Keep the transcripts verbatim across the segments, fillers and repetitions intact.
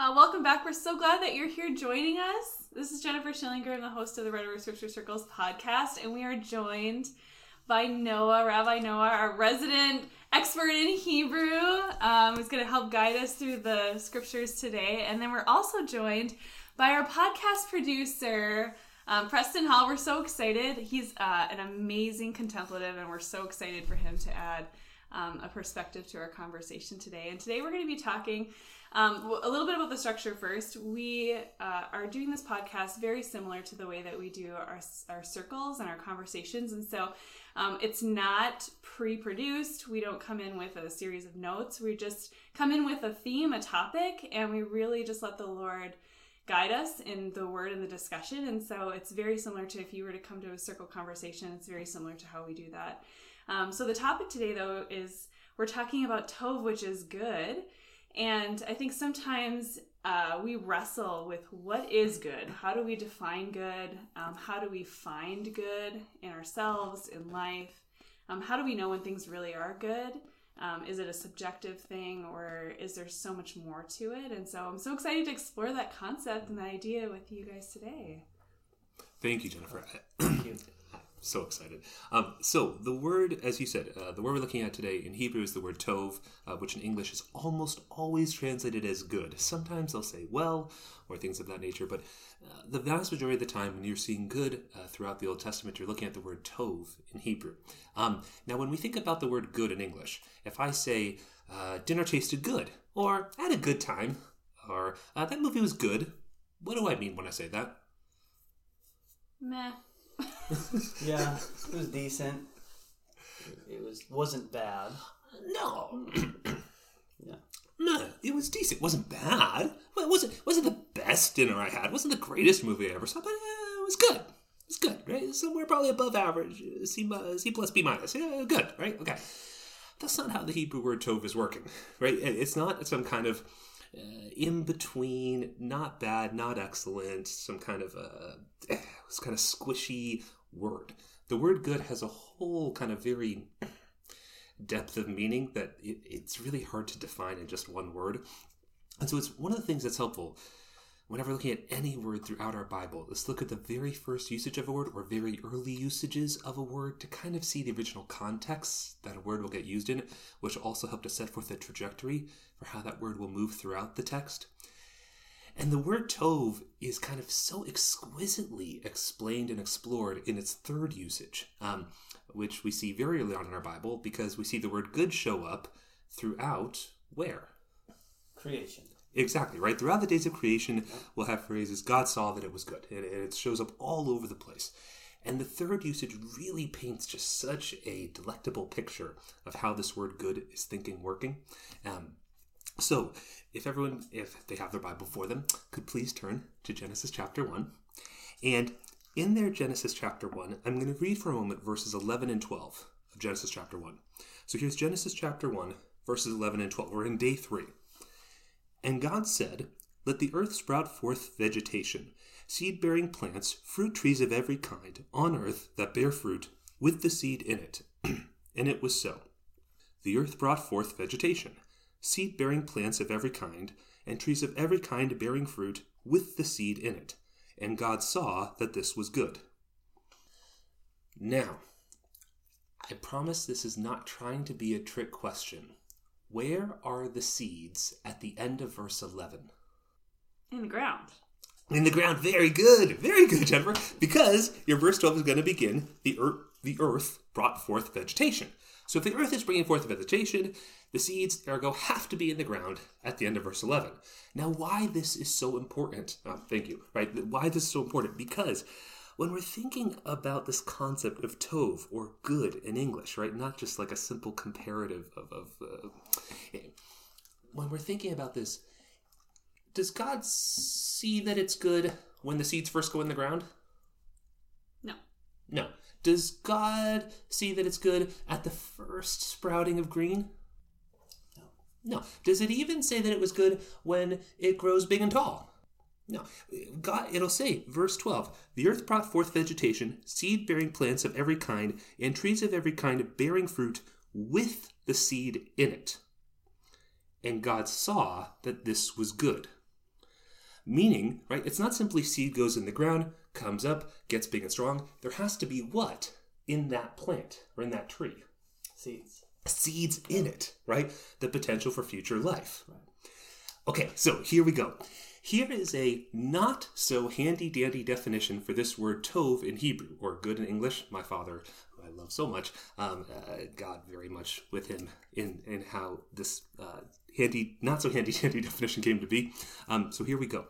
Uh, welcome back. We're so glad that you're here joining us. This is Jennifer Schillinger. I'm the host of the Writer Scripture Circles podcast, and we are joined by Noah, Rabbi Noah, our resident expert in Hebrew, um, who's going to help guide us through the scriptures today. And then we're also joined by our podcast producer, um, Preston Hall. We're so excited. He's uh, an amazing contemplative, and we're so excited for him to add um, a perspective to our conversation today. And today we're going to be talking um, a little bit about the structure first. We uh, are doing this podcast very similar to the way that we do our, our circles and our conversations. And so um, it's not pre-produced. We don't come in with a series of notes. We just come in with a theme, a topic, and we really just let the Lord guide us in the word and the discussion. And so it's very similar to if you were to come to a circle conversation, it's very similar to how we do that. Um, so the topic today, though, is we're talking about Tov, which is good. And I think sometimes uh, we wrestle with what is good. How do we define good? Um, how do we find good in ourselves, in life? Um, how do we know when things really are good? Um, is it a subjective thing, or is there so much more to it? And so I'm so excited to explore that concept and that idea with you guys today. Thank you, Jennifer. Thank you. So excited. Um, so the word, as you said, uh, the word we're looking at today in Hebrew is the word tov, uh, which in English is almost always translated as good. Sometimes they'll say well or things of that nature, but uh, the vast majority of the time when you're seeing good uh, throughout the Old Testament, you're looking at the word tov in Hebrew. Um, now, when we think about the word good in English, if I say uh, dinner tasted good, or I had a good time, or uh, that movie was good, what do I mean when I say that? Meh. Yeah, it was decent. It was wasn't bad. No. Yeah. No, it was decent. It wasn't bad. Well, it wasn't wasn't the best dinner I had. It wasn't the greatest movie I ever saw, but uh, it was good. It was good, right? It was somewhere probably above average. C, C plus, B minus. Yeah, good, right? Okay. That's not how the Hebrew word tov is working, right? It's not some kind of uh, in between, not bad, not excellent, some kind of uh, it's kind of squishy word. The word good has a whole kind of very depth of meaning that it, it's really hard to define in just one word. And so it's one of the things that's helpful whenever looking at any word throughout our Bible. Let's look at the very first usage of a word or very early usages of a word to kind of see the original context that a word will get used in, which will also help to set forth a trajectory for how that word will move throughout the text. And the word tov is kind of so exquisitely explained and explored in its third usage, um, which we see very early on in our Bible, because we see the word good show up throughout where? Creation. Exactly, right? Throughout the days of creation, we'll have phrases, God saw that it was good, and it shows up all over the place. And the third usage really paints just such a delectable picture of how this word good is thinking, working. Um, So, if everyone, if they have their Bible before them, could please turn to Genesis chapter one. And in their Genesis chapter one, I'm going to read for a moment verses eleven and twelve of Genesis chapter one. So here's Genesis chapter one, verses eleven and twelve. We're in day three. And God said, "Let the earth sprout forth vegetation, seed-bearing plants, fruit trees of every kind, on earth that bear fruit, with the seed in it." And it was so. The earth brought forth vegetation, seed-bearing plants of every kind, and trees of every kind bearing fruit, with the seed in it. And God saw that this was good. Now, I promise this is not trying to be a trick question. Where are the seeds at the end of verse eleven? In the ground. In the ground. Very good. Very good, Jennifer. Because your verse twelve is going to begin, the earth, the earth brought forth vegetation. So if the earth is bringing forth vegetation, the seeds, ergo, have to be in the ground at the end of verse eleven. Now, why this is so important, oh, thank you, right? Why this is so important? Because when we're thinking about this concept of tov, or good in English, right? Not just like a simple comparative of... of uh, when we're thinking about this, does God see that it's good when the seeds first go in the ground? No. No. Does God see that it's good at the first sprouting of green? No. No. Does it even say that it was good when it grows big and tall? No. God, it'll say, verse twelve, "The earth brought forth vegetation, seed-bearing plants of every kind, and trees of every kind bearing fruit with the seed in it. And God saw that this was good." Meaning, right, it's not simply seed goes in the ground, comes up, gets big and strong. There has to be what in that plant or in that tree? Seeds. Seeds in it, right? The potential for future life. Right. Okay, so here we go. Here is a not-so-handy-dandy definition for this word tov in Hebrew, or good in English. My father, who I love so much, um, uh, God very much with him in, in how this uh, handy, not-so-handy-dandy definition came to be. Um, so here we go.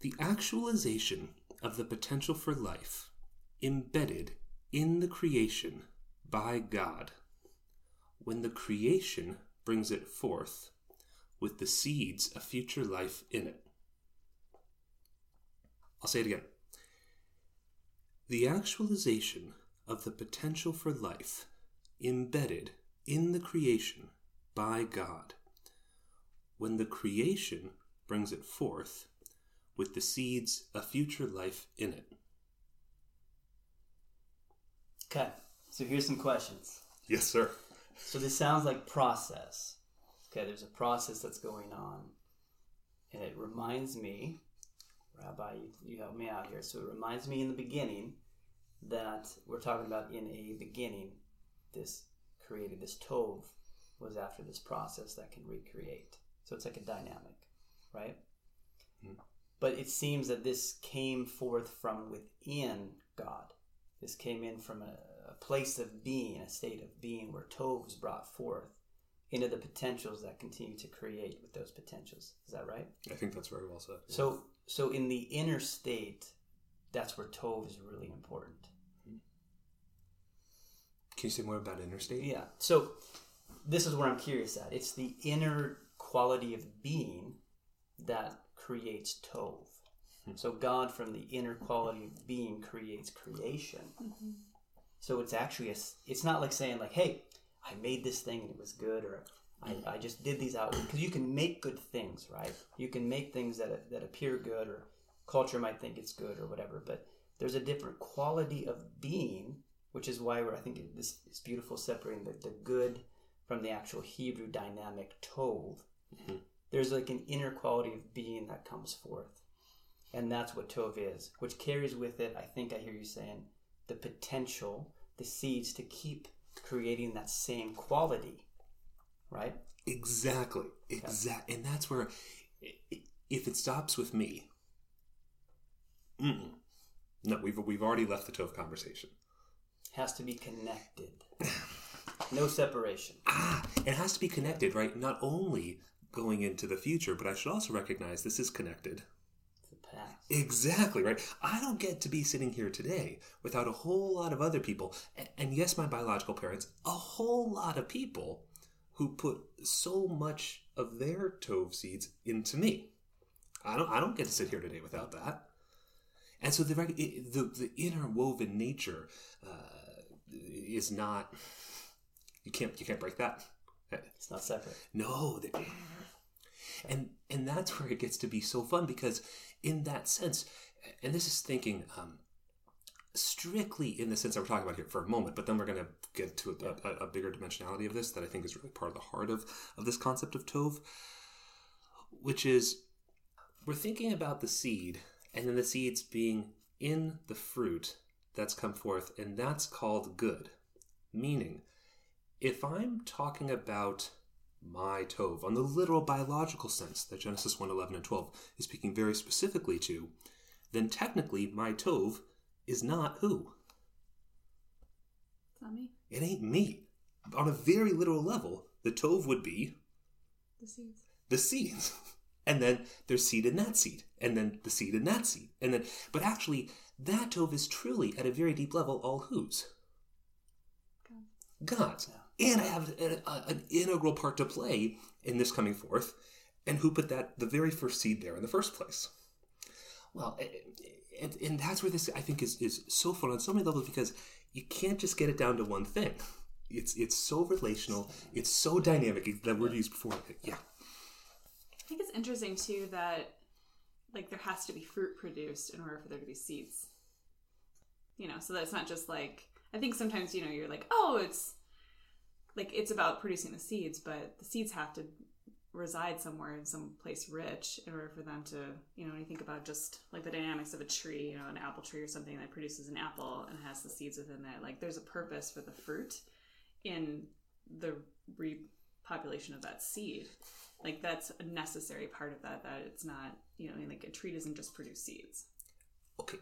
The actualization of the potential for life embedded in the creation by God, when the creation brings it forth with the seeds of future life in it. I'll say it again. The actualization of the potential for life embedded in the creation by God, when the creation brings it forth with the seeds of future life in it. Okay, so here's some questions. Yes, sir. So this sounds like process. Okay, there's a process that's going on, and it reminds me, Rabbi, you, you help me out here. So it reminds me in the beginning that we're talking about in a beginning, this created, this tov was after this process that can recreate. So it's like a dynamic, right? Mm-hmm. But it seems that this came forth from within God. This came in from a, a place of being, a state of being where tov was brought forth into the potentials that continue to create with those potentials. Is that right? I think that's very well said. Yeah. So so in the inner state, that's where tov is really important. Can you say more about inner state? Yeah. So this is where I'm curious at. It's the inner quality of being that creates tov. Mm-hmm. So God from the inner quality of being creates creation. Mm-hmm. So it's actually, a, it's not like saying like, hey, I made this thing and it was good, or I, I just did these outward. Because you can make good things, right? You can make things that that appear good, or culture might think it's good or whatever. But there's a different quality of being, which is why we're, I think this is beautiful, separating the, the good from the actual Hebrew dynamic tov. Mm-hmm. There's like an inner quality of being that comes forth. And that's what tov is, which carries with it, I think I hear you saying, the potential, the seeds to keep creating that same quality, right? Exactly. Exactly. And that's where, if it stops with me, mm-mm. no, we've we've already left the tov conversation. Has to be connected. No separation. Ah, it has to be connected, right? Not only going into the future, but I should also recognize this is connected. Past. Exactly, right? I don't get to be sitting here today without a whole lot of other people, and, and yes, my biological parents, a whole lot of people who put so much of their tov seeds into me. I don't I don't get to sit here today without that. And so the the, the interwoven nature uh, is not, you can't you can't break that. It's not separate. No. They, and and that's where it gets to be so fun, because in that sense, and this is thinking um, strictly in the sense that we're talking about here for a moment, but then we're going to get to a, a, a bigger dimensionality of this that I think is really part of the heart of, of this concept of tov, which is we're thinking about the seed and then the seeds being in the fruit that's come forth, and that's called good. Meaning, if I'm talking about my tov, on the literal biological sense that Genesis one, eleven, and twelve is speaking very specifically to, then technically my tov is not who? It's not me. It ain't me. On a very literal level, the tov would be? The seeds. The seeds. And then there's seed in that seed. And then the seed in that seed. And then, but actually, that tov is truly, at a very deep level, all whose? God's. God's. Yeah. And I have an, an integral part to play in this coming forth. And who put that, the very first seed there in the first place? Well, and, and that's where this, I think, is, is so fun on so many levels, because you can't just get it down to one thing. It's it's so relational. It's so dynamic. That word used before. Yeah. I think it's interesting, too, that like there has to be fruit produced in order for there to be seeds. You know, so that it's not just like, I think sometimes, you know, you're like, oh, it's, like, it's about producing the seeds, but the seeds have to reside somewhere in some place rich in order for them to, you know, when you think about just like the dynamics of a tree, you know, an apple tree or something that produces an apple and has the seeds within that, like there's a purpose for the fruit in the repopulation of that seed. Like that's a necessary part of that, that it's not, you know, I mean, like a tree doesn't just produce seeds. Okay,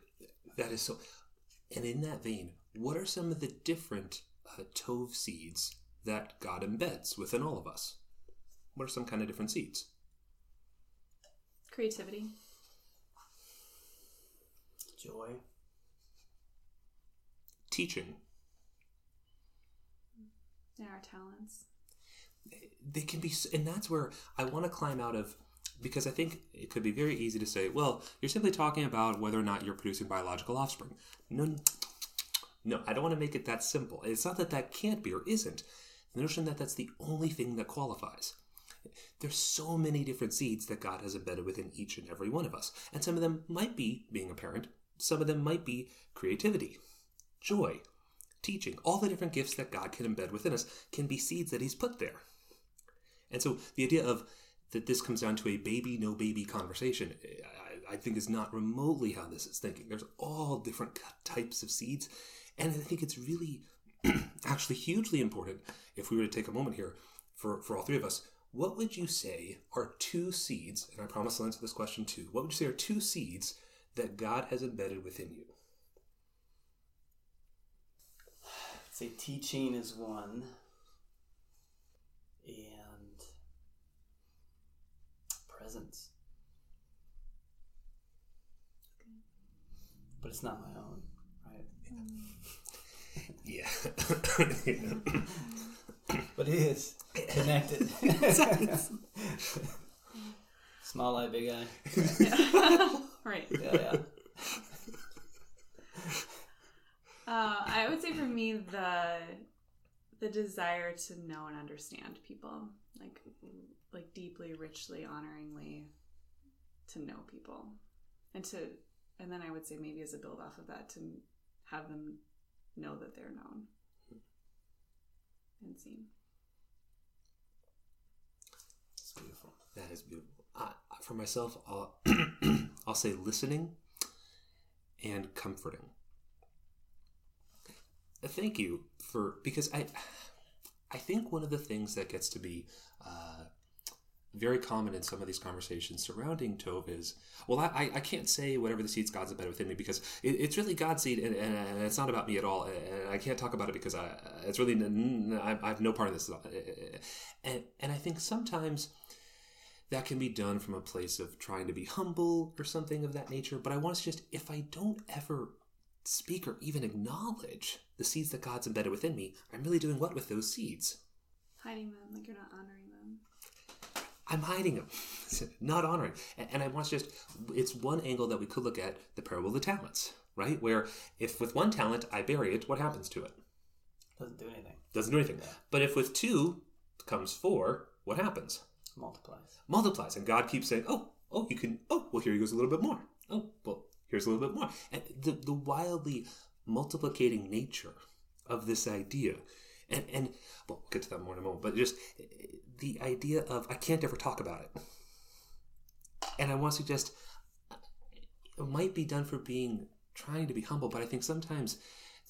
that is so. And in that vein, what are some of the different uh, Tov seeds that God embeds within all of us? What are some kind of different seeds? Creativity. Joy. Teaching. Yeah, our talents. They can be, and that's where I want to climb out of, because I think it could be very easy to say, well, you're simply talking about whether or not you're producing biological offspring. No, no, I don't want to make it that simple. It's not that that can't be or isn't. The notion that that's the only thing that qualifies. There's so many different seeds that God has embedded within each and every one of us. And some of them might be being a parent. Some of them might be creativity, joy, teaching. All the different gifts that God can embed within us can be seeds that he's put there. And so the idea of that this comes down to a baby, no baby conversation, I, I think is not remotely how this is thinking. There's all different types of seeds. And I think it's really actually hugely important, if we were to take a moment here for, for all three of us, what would you say are two seeds, and I promise I'll answer this question too, what would you say are two seeds that God has embedded within you? I'd say teaching is one, and presence. But it's not my own, right? Yeah. yeah. But it is connected. Small eye, big eye. Yeah. Right. Yeah, yeah. Uh, I would say for me the the desire to know and understand people, like like deeply, richly, honoringly, to know people, and to and then I would say maybe as a build off of that to have them know that they're known and seen. Beautiful. That is beautiful. I, for myself, I'll, I'll say listening and comforting. Thank you for, because I I think one of the things that gets to be uh, very common in some of these conversations surrounding Tov is, well, I, I can't say whatever the seeds God's embedded within me because it, it's really God's seed and, and, and it's not about me at all. And I can't talk about it because I, it's really, I, I have no part in this. And, and I think sometimes that can be done from a place of trying to be humble or something of that nature. But I want to suggest, if I don't ever speak or even acknowledge the seeds that God's embedded within me, I'm really doing what with those seeds? Hiding them, like you're not honoring them. I'm hiding them, not honoring. And I want to just, it's one angle that we could look at, the parable of the talents, right? Where if with one talent I bury it, what happens to it? Doesn't do anything. Doesn't do anything. Yeah. But if with two comes four, what happens? Multiplies. Multiplies. And God keeps saying, oh, oh, you can, oh, well, here goes a little bit more. Oh, well, here's a little bit more. And the, the wildly multiplicating nature of this idea. And, and well, we'll get to that more in a moment, but just the idea of I can't ever talk about it. And I want to suggest it might be done for being, trying to be humble, but I think sometimes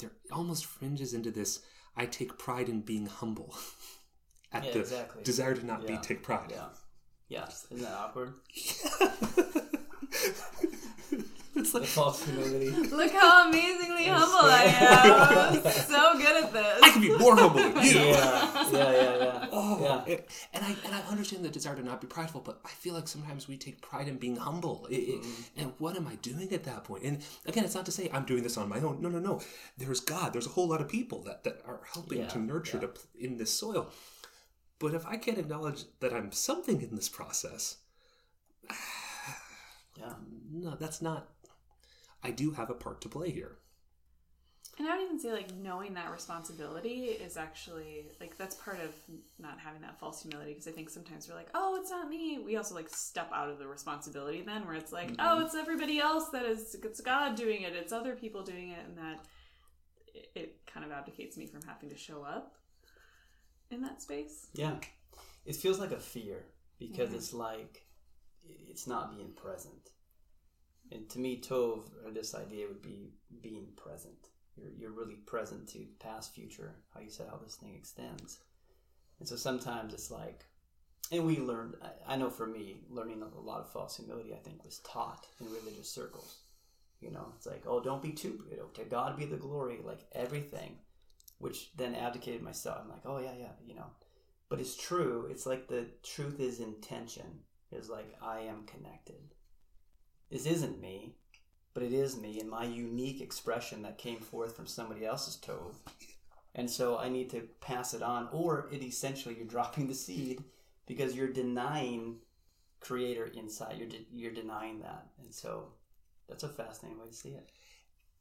there almost fringes into this, I take pride in being humble. At yeah, the exactly. desire to not yeah. be take pride. Yeah. Yes. Isn't that awkward? It's like, look how amazingly humble I am. I'm so good at this. I can be more humble than you. Yeah, yeah, yeah. yeah. Oh, yeah. It, and I and I understand the desire to not be prideful, but I feel like sometimes we take pride in being humble. It, mm-hmm. it, and what am I doing at that point? And again, it's not to say I'm doing this on my own. No, no, no. There's God. There's a whole lot of people that, that are helping yeah, to nurture yeah. to, in this soil. But if I can't acknowledge that I'm something in this process, yeah, no, that's not. I do have a part to play here. And I would even say, like, knowing that responsibility is actually, like, that's part of not having that false humility, because I think sometimes we're like, oh, it's not me. We also, like, step out of the responsibility then, where it's like, mm-hmm. oh, it's everybody else that is, it's God doing it, it's other people doing it, and that it, it kind of abdicates me from having to show up in that space. Yeah. It feels like a fear. because yeah. it's like it's not being present. And to me, Tov, or this idea, would be being present. You're you're really present to past, future, how you said how this thing extends. And so sometimes it's like, and we learned, I know for me, learning a lot of false humility, I think, was taught in religious circles. You know, it's like, oh, don't be too, you know, to God be the glory, like everything, which then abdicated myself. I'm like, oh, yeah, yeah, you know. But it's true. It's like the truth is intention. It's like, I am connected. This isn't me, but it is me in my unique expression that came forth from somebody else's tov. And so I need to pass it on, or it essentially you're dropping the seed because you're denying creator inside. You're de- you're denying that. And so that's a fascinating way to see it.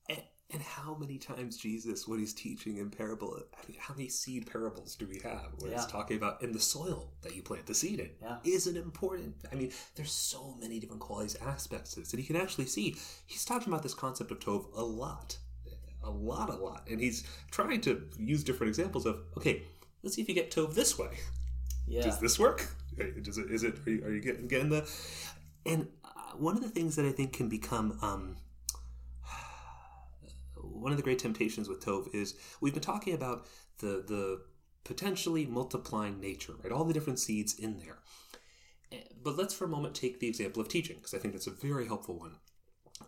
And, and how many times Jesus, when he's teaching in parable, I mean, how many seed parables do we have where yeah. he's talking about in the soil that you plant the seed in yeah. is an important, I mean, there's so many different qualities, aspects of this. And you can actually see he's talking about this concept of Tov a lot. A lot, a lot. And he's trying to use different examples of, okay, let's see if you get Tov this way. Yeah. Does this work? Does it, is it, are you, are you getting, getting the... And one of the things that I think can become... Um, one of the great temptations with Tov is we've been talking about the the potentially multiplying nature, right? All the different seeds in there. But let's for a moment take the example of teaching, because I think that's a very helpful one.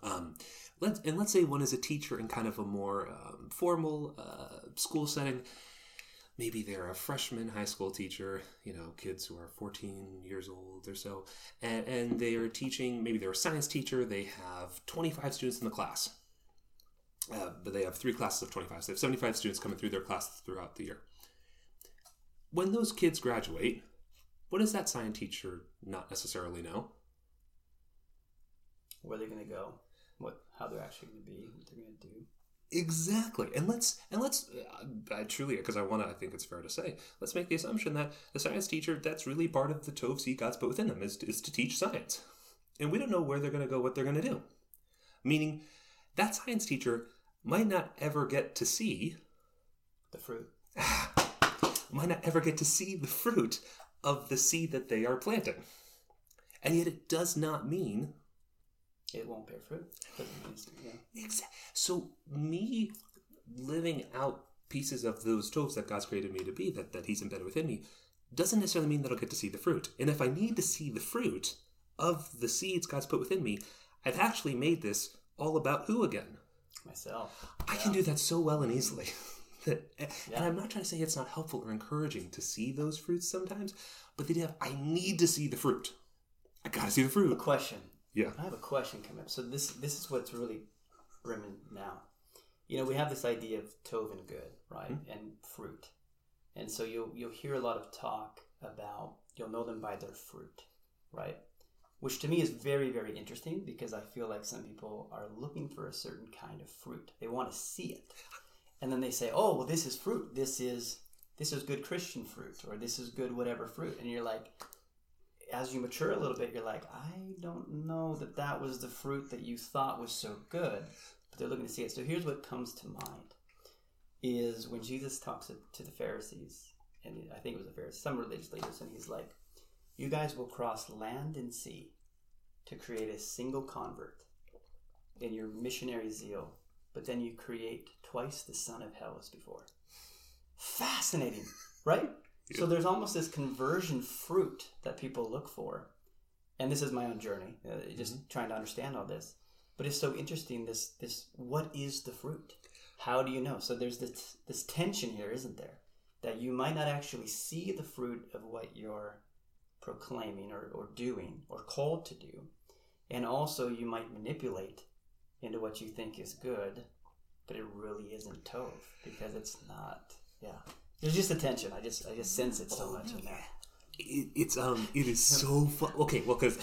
Um, let's, and let's say one is a teacher in kind of a more um, formal uh, school setting. Maybe they're a freshman high school teacher, you know, kids who are fourteen years old or so, and, and they are teaching, maybe they're a science teacher, they have twenty-five students in the class, uh, but they have three classes of twenty-five, so they have seventy-five students coming through their class throughout the year. When those kids graduate, what does that science teacher not necessarily know? Where they're going to go, what, how they're actually going to be, what they're going to do. Exactly. And let's, and let's, uh, I truly, because I want to, I think it's fair to say, let's make the assumption that the science teacher, that's really part of the Tov seed God's put within them, is, is to teach science. And we don't know where they're going to go, what they're going to do. Meaning, that science teacher might not ever get to see the fruit. Might not ever get to see the fruit of the seed that they are planting. And yet it does not mean it won't bear fruit. Yeah. Exactly. So me living out pieces of those Tovs that God's created me to be, that, that he's embedded within me, doesn't necessarily mean that I'll get to see the fruit. And if I need to see the fruit of the seeds God's put within me, I've actually made this all about who again? Myself. I yeah. can do that so well and easily. and yeah. I'm not trying to say it's not helpful or encouraging to see those fruits sometimes, but they have, I need to see the fruit. I got to see the fruit. A question. Yeah. I have a question coming up. So this this is what's really brimming now. You know, we have this idea of Tov and good, right? Mm-hmm. And fruit. And so you'll you'll hear a lot of talk about, you'll know them by their fruit, right? Which to me is very, very interesting, because I feel like some people are looking for a certain kind of fruit. They want to see it. And then they say, oh, well, this is fruit. This is this is good Christian fruit, or this is good whatever fruit. And you're like... as you mature a little bit, you're like, I don't know that that was the fruit that you thought was so good, but they're looking to see it. So here's what comes to mind is when Jesus talks to the Pharisees, and I think it was the Pharisees, some religious leaders, and he's like, you guys will cross land and sea to create a single convert in your missionary zeal, but then you create twice the son of hell as before. Fascinating, right? So there's almost this conversion fruit that people look for. And this is my own journey, just mm-hmm. trying to understand all this. But it's so interesting, this, this what is the fruit? How do you know? So there's this, this tension here, isn't there? That you might not actually see the fruit of what you're proclaiming or, or doing or called to do. And also you might manipulate into what you think is good, but it really isn't Tov, because it's not, yeah. There's just a tension. I just I just sense it so oh, much in there. It, it's um it is so fun. Okay, well, because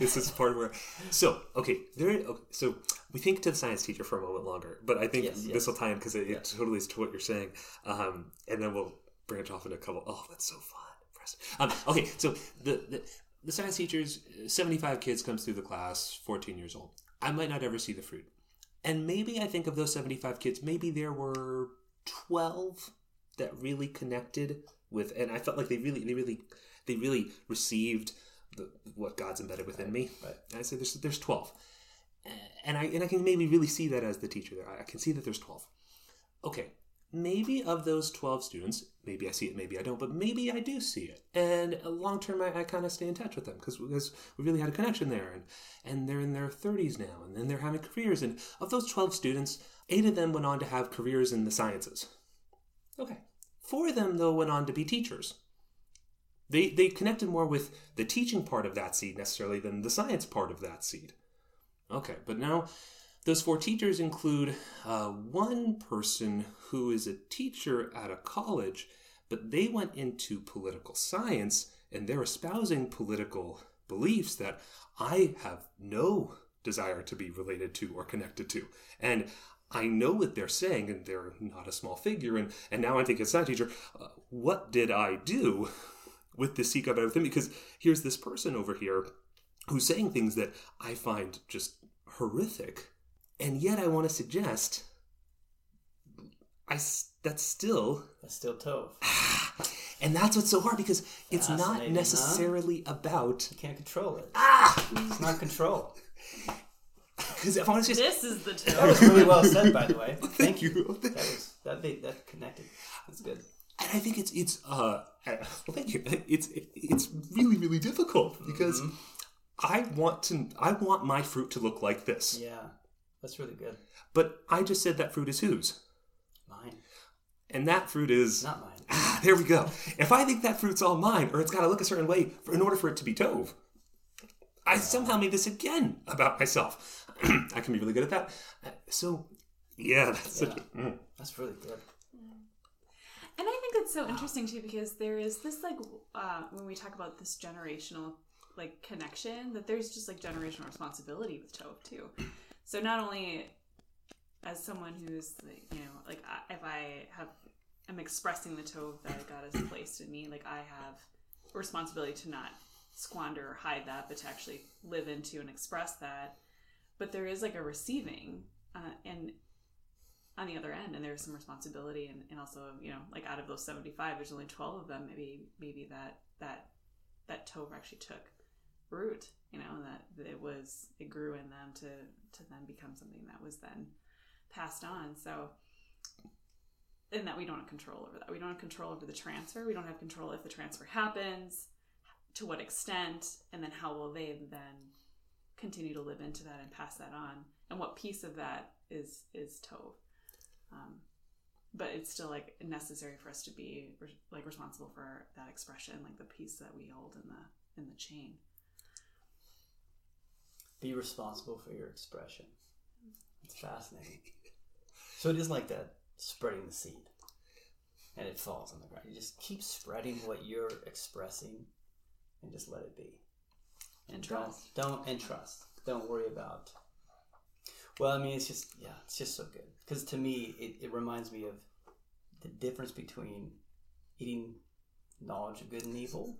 this is part where so okay there okay, so we think to the science teacher for a moment longer, but I think yes, this yes. will tie in because it, yes. it totally is to what you're saying. Um, and then we'll branch off into a couple. Oh, that's so fun, Preston. Um, okay, so the the, the science teacher's seventy-five kids comes through the class, fourteen years old. I might not ever see the fruit, and maybe I think of those seventy-five kids. Maybe there were twelve. That really connected with, and I felt like they really, they really, They really received the, what God's embedded within me. Right. And I say there's there's twelve. And I, and I can maybe really see that as the teacher there. I can see that there's twelve. Okay, maybe of those twelve students, maybe I see it, maybe I don't, but maybe I do see it. And long term, I, I kind of stay in touch with them because we really had a connection there. And, and they're in their thirties now, and then they're having careers. And of those twelve students, eight of them went on to have careers in the sciences. Okay. Four of them, though, went on to be teachers. They they connected more with the teaching part of that seed necessarily than the science part of that seed. Okay, but now those four teachers include uh, one person who is a teacher at a college, but they went into political science, and they're espousing political beliefs that I have no desire to be related to or connected to. And I know what they're saying, and they're not a small figure. And, and now I think as a science teacher, uh, what did I do with this seek up and everything? Because here's this person over here who's saying things that I find just horrific. And yet I want to suggest I, that's still... That's still Tov. And that's what's so hard, because it's not necessarily huh? about... You can't control it. Ah! It's not control. Because if I want to just... This is the Tov. That was really well said, by the way. Thank you. That was that, made, that connected. That's good. And I think it's... it's uh, well, thank you. It's, it's really, really difficult, because... Mm-hmm. I want to. I want my fruit to look like this. Yeah, that's really good. But I just said that fruit is whose? Mine. And that fruit is not mine. Ah, there we go. If I think that fruit's all mine, or it's got to look a certain way for, in order for it to be Tov, I somehow made this again about myself. I can be really good at that. So, yeah, that's yeah. Such a, mm. that's really good. And I think it's so interesting too, because there is this like uh, when we talk about this generational. Like connection, that there's just like generational responsibility with Tov too. So not only as someone who's you know like I, if I have I'm expressing the Tov that God has placed in me, like I have a responsibility to not squander or hide that, but to actually live into and express that. But there is like a receiving uh, and on the other end, and there's some responsibility, and, and also you know like out of those seventy-five, there's only twelve of them. Maybe maybe that that that Tov actually took root, you know, that it was, it grew in them to, to then become something that was then passed on. So, and that we don't have control over that. We don't have control over the transfer. We don't have control if the transfer happens, to what extent, and then how will they then continue to live into that and pass that on, and what piece of that is, is Tov. Um, but it's still like necessary for us to be re- like responsible for that expression, like the piece that we hold in the, in the chain. Be responsible for your expression. It's fascinating. So it is like that, spreading the seed, and it falls on the ground. You just keep spreading what you're expressing, and just let it be. And, and trust. Don't and trust. Don't worry about. Well, I mean, it's just yeah, it's just so good, because to me, it, it reminds me of the difference between eating knowledge of good and evil,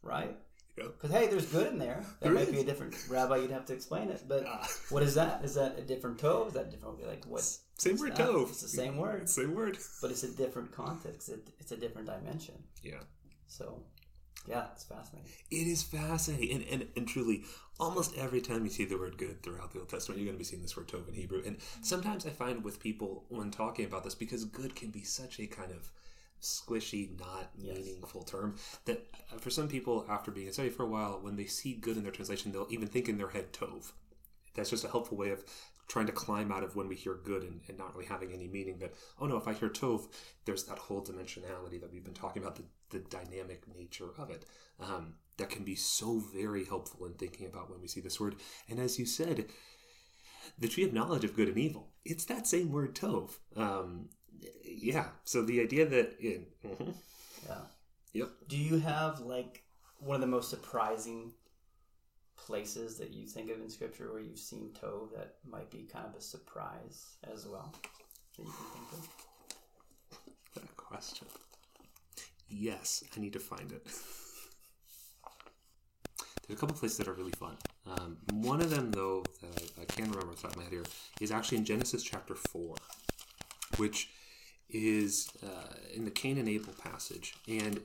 right? Because, hey, there's good in there. That there might is. Be a different rabbi. You'd have to explain it. But uh, what is that? Is that a different Tov? Is that different? Like what? Same word, that? Tov. It's the same word. Same word. But it's a different context. It, it's a different dimension. Yeah. So, yeah, it's fascinating. It is fascinating. And, and, and truly, almost every time you see the word good throughout the Old Testament, you're going to be seeing this word Tov in Hebrew. And sometimes I find with people when talking about this, because good can be such a kind of squishy, not meaningful yes. term, that for some people, after being in study for a while, when they see good in their translation, they'll even think in their head Tov. That's just a helpful way of trying to climb out of when we hear good and, and not really having any meaning, that, oh no, if I hear Tov, there's that whole dimensionality that we've been talking about, the, the dynamic nature of it, um, that can be so very helpful in thinking about when we see this word. And as you said, the tree of knowledge of good and evil, it's that same word Tov. Um, Yeah. So the idea that in mm-hmm. yeah, yep. Do you have like one of the most surprising places that you think of in Scripture where you've seen Tov that might be kind of a surprise as well that you can think of? That question. Yes, I need to find it. There's a couple places that are really fun. Um, one of them, though, that I can't remember off the top of my head here, is actually in Genesis chapter four, which is uh, in the Cain and Abel passage. And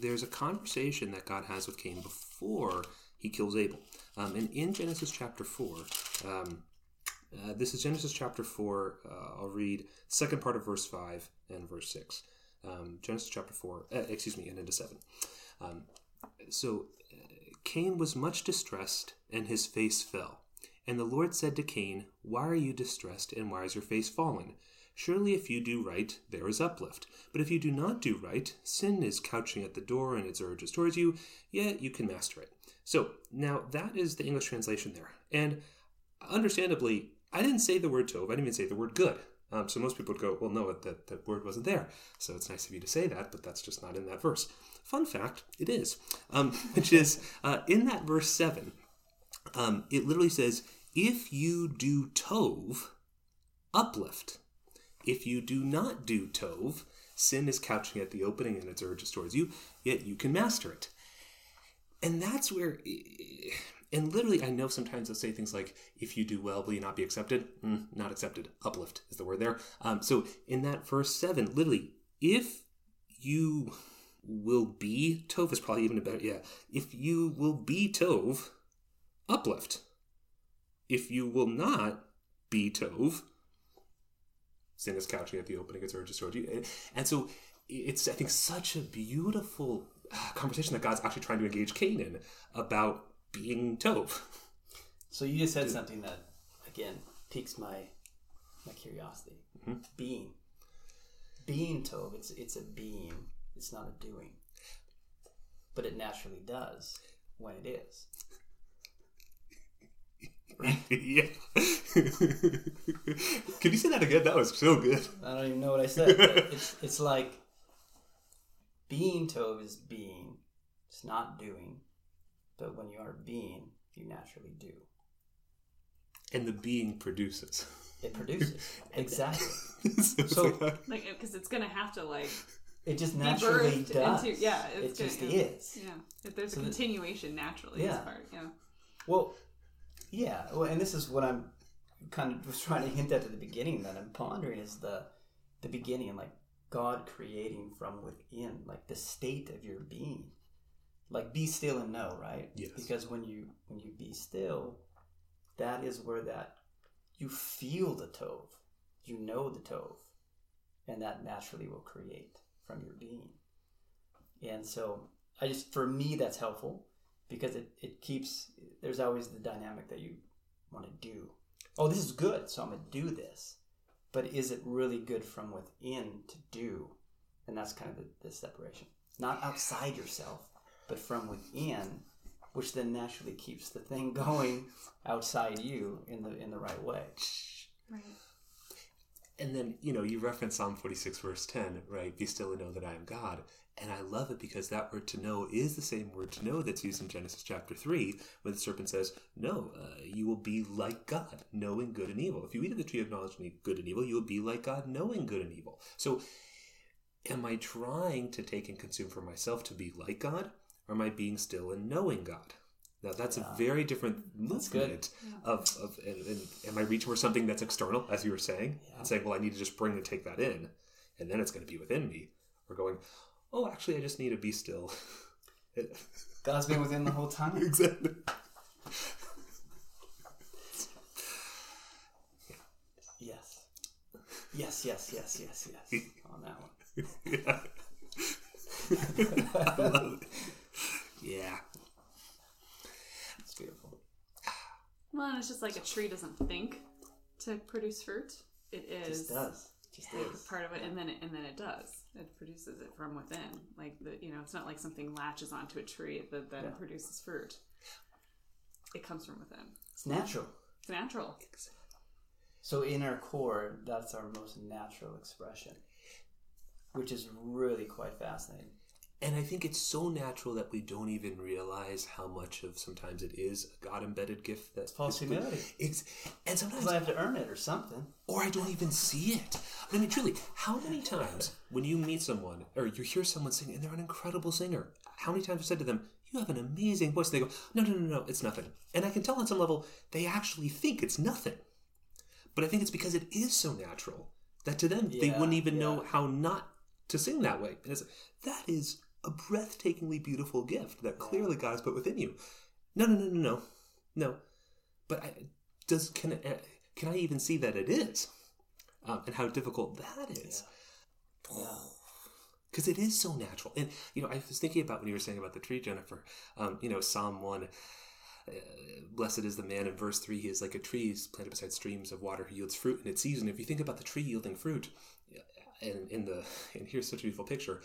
there's a conversation that God has with Cain before he kills Abel. Um, and in Genesis chapter four, um, uh, this is Genesis chapter four, uh, I'll read second part of verse five and verse six. Um, Genesis chapter four, uh, excuse me, and into seven. Um, so Cain was much distressed, and his face fell. And the Lord said to Cain, "Why are you distressed, and why is your face fallen? Surely if you do right, there is uplift. But if you do not do right, sin is couching at the door and its urges towards you, yet you can master it." So now that is the English translation there. And understandably, I didn't say the word Tov. I didn't even say the word good. Um, so most people would go, well, no, that, that word wasn't there. So it's nice of you to say that, but that's just not in that verse. Fun fact, it is, um, which is uh, in that verse seven, um, it literally says, if you do Tov, uplift. If you do not do Tov, sin is couching at the opening and its urges towards you, yet you can master it. And that's where, and literally, I know sometimes they'll say things like, if you do well, will you not be accepted? Mm, not accepted. Uplift is the word there. Um, so in that verse seven, literally, if you will be, Tov is probably even a better, yeah. If you will be Tov, uplift. If you will not be Tov, sin is couching at the opening, its urges towards you. And so it's, I think, such a beautiful conversation that God's actually trying to engage Cain in about being Tov. So you just said Dude. something that, again, piques my my curiosity. Mm-hmm. Being. Being Tov, it's, it's a being. It's not a doing. But it naturally does when it is. Yeah. Can you say that again? That was so good. I don't even know what I said. It's it's like being Tov is being. It's not doing. But when you are being, you naturally do. And the being produces. It produces. Exactly. so, so like because it's gonna have to like it just naturally does. Into, yeah, it's it just gonna, is. Yeah. If there's so a continuation naturally yeah. this part, yeah. Well, yeah, well, and this is what I'm kind of was trying to hint at at the beginning that I'm pondering is the the beginning, like God creating from within, like the state of your being, like be still and know, right? Yes. Because when you when you be still, that is where that you feel the Tov, you know the Tov, and that naturally will create from your being. And so, I just for me that's helpful. Because it, it keeps, there's always the dynamic that you want to do. Oh, this is good, so I'm going to do this. But is it really good from within to do? And that's kind of the, the separation. Not outside yourself, but from within, which then naturally keeps the thing going outside you in the in the right way. Right. And then, you know, you reference Psalm forty-six, verse ten, right? Be still and know that I am God. And I love it because that word to know is the same word to know that's used in Genesis chapter three when the serpent says, no, uh, you will be like God, knowing good and evil. If you eat of the tree of knowledge and eat good and evil, you will be like God, knowing good and evil. So am I trying to take and consume for myself to be like God? Or am I being still and knowing God? Now, that's yeah. a very different movement yeah. of, of and, and am I reaching for something that's external, as you were saying? Yeah. And saying, well, I need to just bring and take that in, and then it's going to be within me. Or going, oh, actually, I just need to be still. God's been within the whole time. Exactly. Yes. Yes, yes, yes, yes, yes. On that one. Yeah. I love it. Yeah. It's beautiful. Well, and it's just like a tree doesn't think to produce fruit. It is. It just does. Just yeah, is. Part of it, and then it, and then it does. It produces it from within. Like the, you know, it's not like something latches onto a tree that then yeah. produces fruit. It comes from within. It's natural. It's natural. So in our core, that's our most natural expression, which is really quite fascinating. And I think it's so natural that we don't even realize how much of sometimes it is a God-embedded gift. That's false humility. It's, and sometimes I have to earn it or something. Or I don't even see it. I mean, truly, how many times when you meet someone or you hear someone sing and they're an incredible singer, how many times I've said to them, you have an amazing voice. And they go, no, no, no, no, it's nothing. And I can tell on some level they actually think it's nothing. But I think it's because it is so natural that to them yeah, they wouldn't even yeah. know how not to sing that way. And it's, that is a breathtakingly beautiful gift that clearly God's put within you. No, no, no, no, no. No. But I, does can, can I even see that it is? Um, and how difficult that is. Yeah. Oh. Because it is so natural. And, you know, I was thinking about when you were saying about the tree, Jennifer, um, you know, Psalm one, uh, blessed is the man in verse three, he is like a tree planted beside streams of water, he yields fruit in its season. If you think about the tree yielding fruit, and, and, the, and here's such a beautiful picture,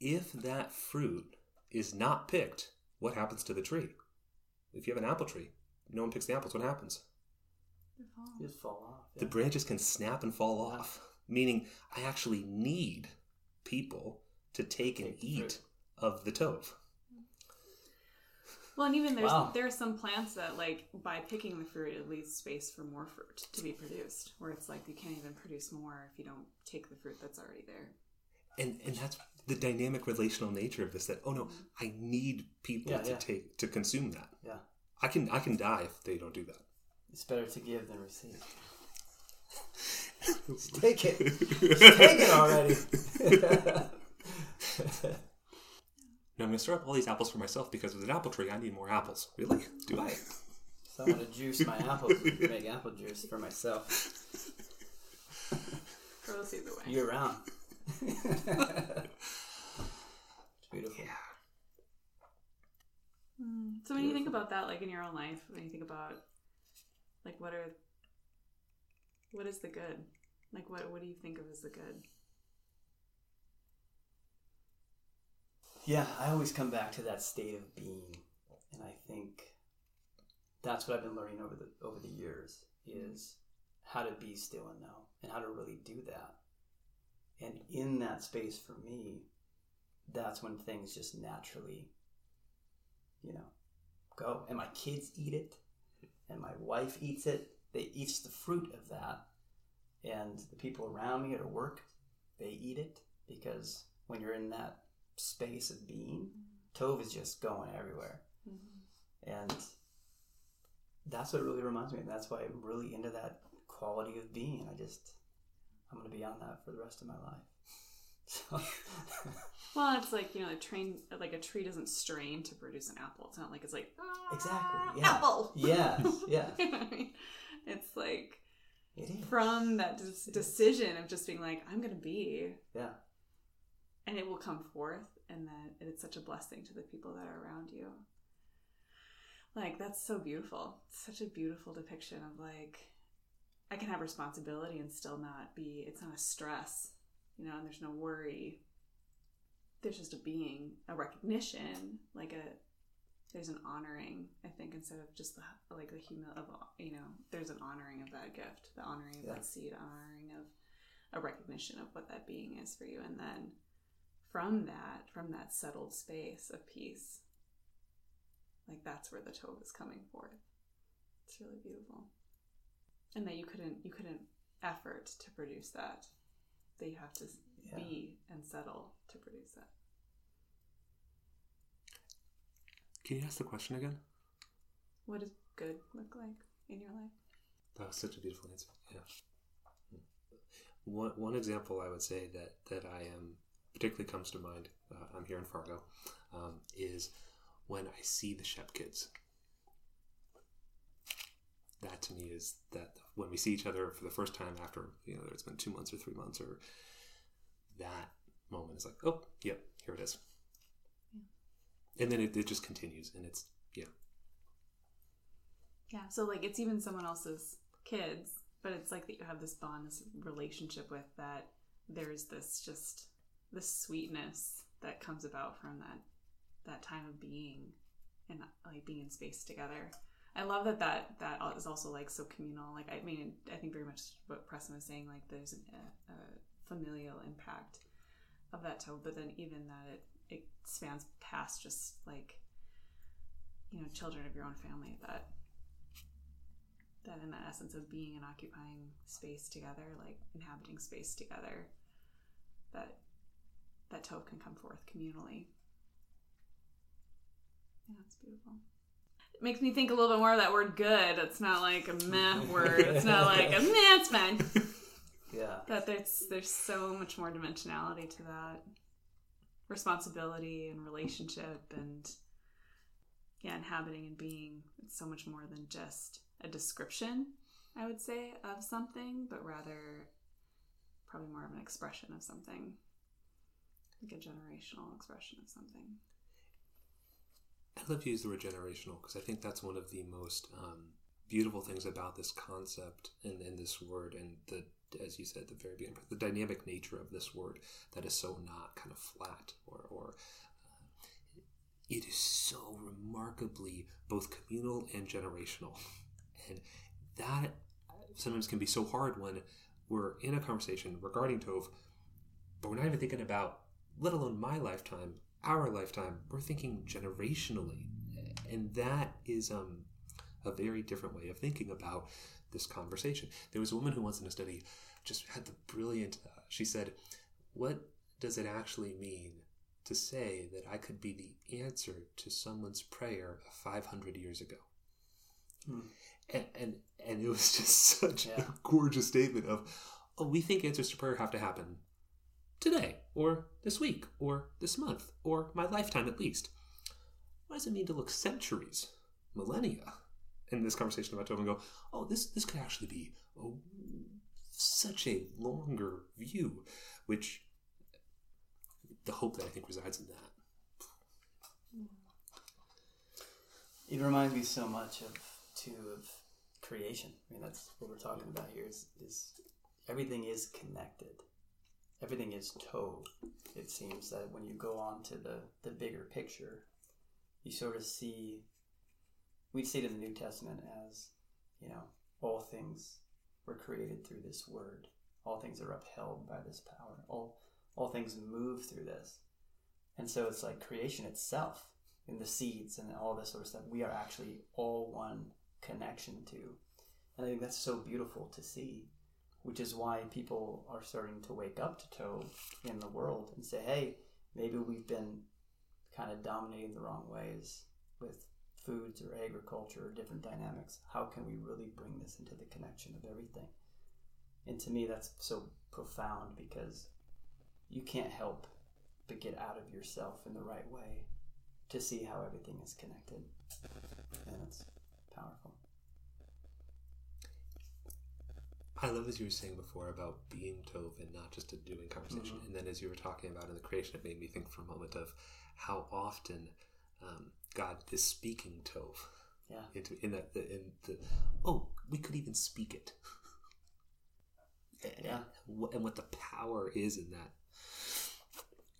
if that fruit is not picked, what happens to the tree? If you have an apple tree, no one picks the apples, what happens? They fall off. Just fall off yeah. The branches can snap and fall off, meaning I actually need people to take and eat of the tov. Well, and even there's wow. there's some plants that, like, by picking the fruit, it leaves space for more fruit to be produced, where it's like you can't even produce more if you don't take the fruit that's already there. And and that's the dynamic relational nature of this, that, oh no, I need people yeah, to yeah. take to consume that. Yeah. I can I can die if they don't do that. It's better to give than receive. Just take it. Just take it already. Now I'm going to stir up all these apples for myself because with an apple tree, I need more apples. Really? Do I? So I'm going to juice my apples and make apple juice for myself. Grows either way. Year round. It's beautiful. Yeah. Mm, so when beautiful. you think about that, like in your own life, when you think about, like, what are... What is the good? Like, what what do you think of as the good? Yeah, I always come back to that state of being, and I think that's what I've been learning over the over the years is how to be still and know, and how to really do that. And in that space for me, that's when things just naturally, you know, go. And my kids eat it, and my wife eats it. They eat the fruit of that, and the people around me at work, they eat it, because when you're in that space of being, tov is just going everywhere. Mm-hmm. And that's what really reminds me, and that's why I'm really into that quality of being. I just, I'm going to be on that for the rest of my life. So. Well, it's like, you know, a train, like a tree doesn't strain to produce an apple. It's not like it's like, ah, exactly, yeah. apple. Yeah, yeah. You know what I mean? It's like it from that des- decision of just being like, I'm going to be. Yeah. And it will come forth. And then it's such a blessing to the people that are around you. Like, that's so beautiful. It's such a beautiful depiction of, like, I can have responsibility and still not be, it's not a stress, you know, and there's no worry. There's just a being, a recognition, like a, there's an honoring, I think, instead of just the, like the humil, of, you know, there's an honoring of that gift, the honoring of yeah. that seed, honoring of a recognition of what that being is for you. And then from that, from that settled space of peace, like that's where the tov is coming forth. It's really beautiful. And that you couldn't, you couldn't effort to produce that. That you have to yeah. be and settle to produce that. Can you ask the question again? What does good look like in your life? That was such a beautiful answer. Yeah. One one example I would say that, that I am particularly comes to mind. Uh, I'm here in Fargo, um, is when I see the Shep kids. That to me is that when we see each other for the first time after, you know, it's been two months or three months or that moment is like, oh, yep, yeah, here it is. And then it, it just continues, and it's, yeah. Yeah, so, like, it's even someone else's kids, but it's like that you have this bond, this relationship with that there's this just, this sweetness that comes about from that that time of being and, like, being in space together. I love that that, that is also, like, so communal. Like, I mean, I think very much what Preston was saying, like, there's a, a familial impact of that tov, but then even that it, it spans past just, like, you know, children of your own family, that that in that essence of being and occupying space together, like inhabiting space together, that that tov can come forth communally. Yeah, it's beautiful. It makes me think a little bit more of that word good. It's not like a meh word. It's not like a meh, it's fine. Yeah. That there's there's so much more dimensionality to that. responsibility and relationship and, yeah, inhabiting and being. It's so much more than just a description, I would say, of something, but rather probably more of an expression of something, like a generational expression of something. I love to use the word generational because I think that's one of the most um, beautiful things about this concept and, and this word and the, as you said at the very beginning, the dynamic nature of this word that is so not kind of flat or, or uh, it is so remarkably both communal and generational. And that sometimes can be so hard when we're in a conversation regarding Tov, but we're not even thinking about, let alone my lifetime, our lifetime, we're thinking generationally. And that is um, a very different way of thinking about this conversation. There was a woman who once in a study just had the brilliant, uh, she said, what does it actually mean to say that I could be the answer to someone's prayer of five hundred years ago? Hmm. And, and and it was just such yeah. a gorgeous statement of, oh, we think answers to prayer have to happen today, or this week, or this month, or my lifetime at least. What does it mean to look centuries, millennia, in this conversation about Tov and go, oh, this, this could actually be a, such a longer view, which the hope that I think resides in that. It reminds me so much of, too, of creation. I mean, that's what we're talking about here is, is everything is connected. Everything is Tov. It seems that when you go on to the, the bigger picture, you sort of see, we see it in the New Testament as, you know, all things were created through this word. All things are upheld by this power. All, all things move through this. And so it's like creation itself and the seeds and all this sort of stuff. We are actually all one connection to. And I think that's so beautiful to see, which is why people are starting to wake up to Tov in the world and say, hey, maybe we've been kind of dominating the wrong ways with foods or agriculture or different dynamics. How can we really bring this into the connection of everything? And to me, that's so profound because you can't help but get out of yourself in the right way to see how everything is connected. And it's powerful. I love as you were saying before about being Tov and not just a doing conversation. Mm-hmm. And then as you were talking about in the creation, it made me think for a moment of how often um, God is speaking Tov. Yeah. Into, in that, in the, oh, we could even speak it. Yeah. And, and what the power is in that.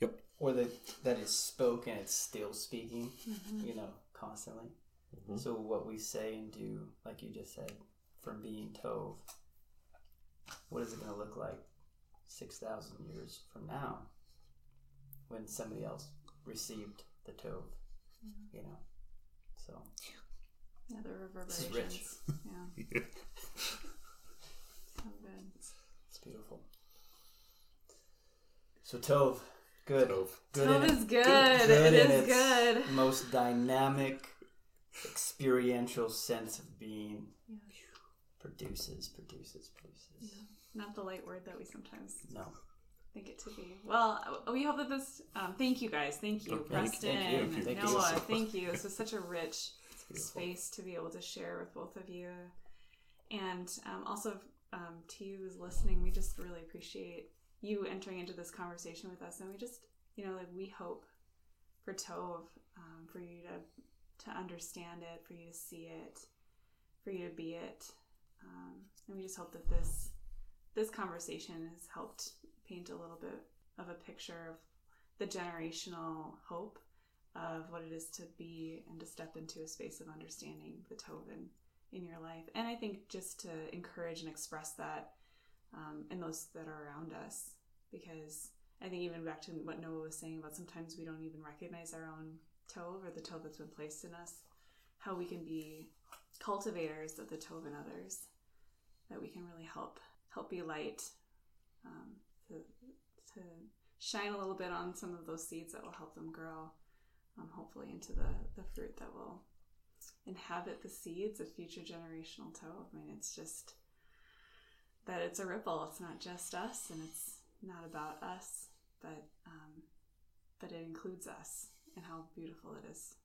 Yep. Or the, that is spoken, it's still speaking, mm-hmm. you know, constantly. Mm-hmm. So what we say and do, like you just said, from being Tov, what is it going to look like six thousand years from now when somebody else received the Tov, mm-hmm. you know? So. Yeah, the reverberations. It's rich. Yeah. yeah. So good. It's beautiful. So Tov, good. Tov, good Tov is good. good. good it is good. Most dynamic, experiential sense of being. Yeah. Produces, produces, produces. Yeah. Not the light word that we sometimes no. think it to be. Well, we hope that this... Um, thank you, guys. Thank you, okay. Preston thank you. and thank Noah. You so thank you. This was such a rich space to be able to share with both of you. And um, also um, to you who's listening, we just really appreciate you entering into this conversation with us. And we just, you know, like we hope for Tov, um, for you to, to understand it, for you to see it, for you to be it. Um, and we just hope that this this conversation has helped paint a little bit of a picture of the generational hope of what it is to be and to step into a space of understanding the Tov in, in your life. And I think just to encourage and express that um, in those that are around us, because I think even back to what Noah was saying about sometimes we don't even recognize our own Tov or the Tov that's been placed in us, how we can be cultivators of the Tov in others, that we can really help help be light um, to, to shine a little bit on some of those seeds that will help them grow um, hopefully into the, the fruit that will inhabit the seeds of future generational Tov. I mean, it's just that it's a ripple. It's not just us and it's not about us, but um, but it includes us, and how beautiful it is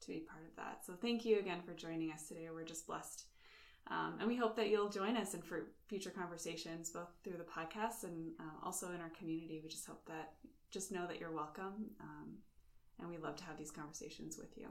to be part of that. So thank you again for joining us today. We're just blessed. Um, and we hope that you'll join us in for future conversations, both through the podcast and uh, also in our community. We just hope that, just know that you're welcome. Um, and we love to have these conversations with you.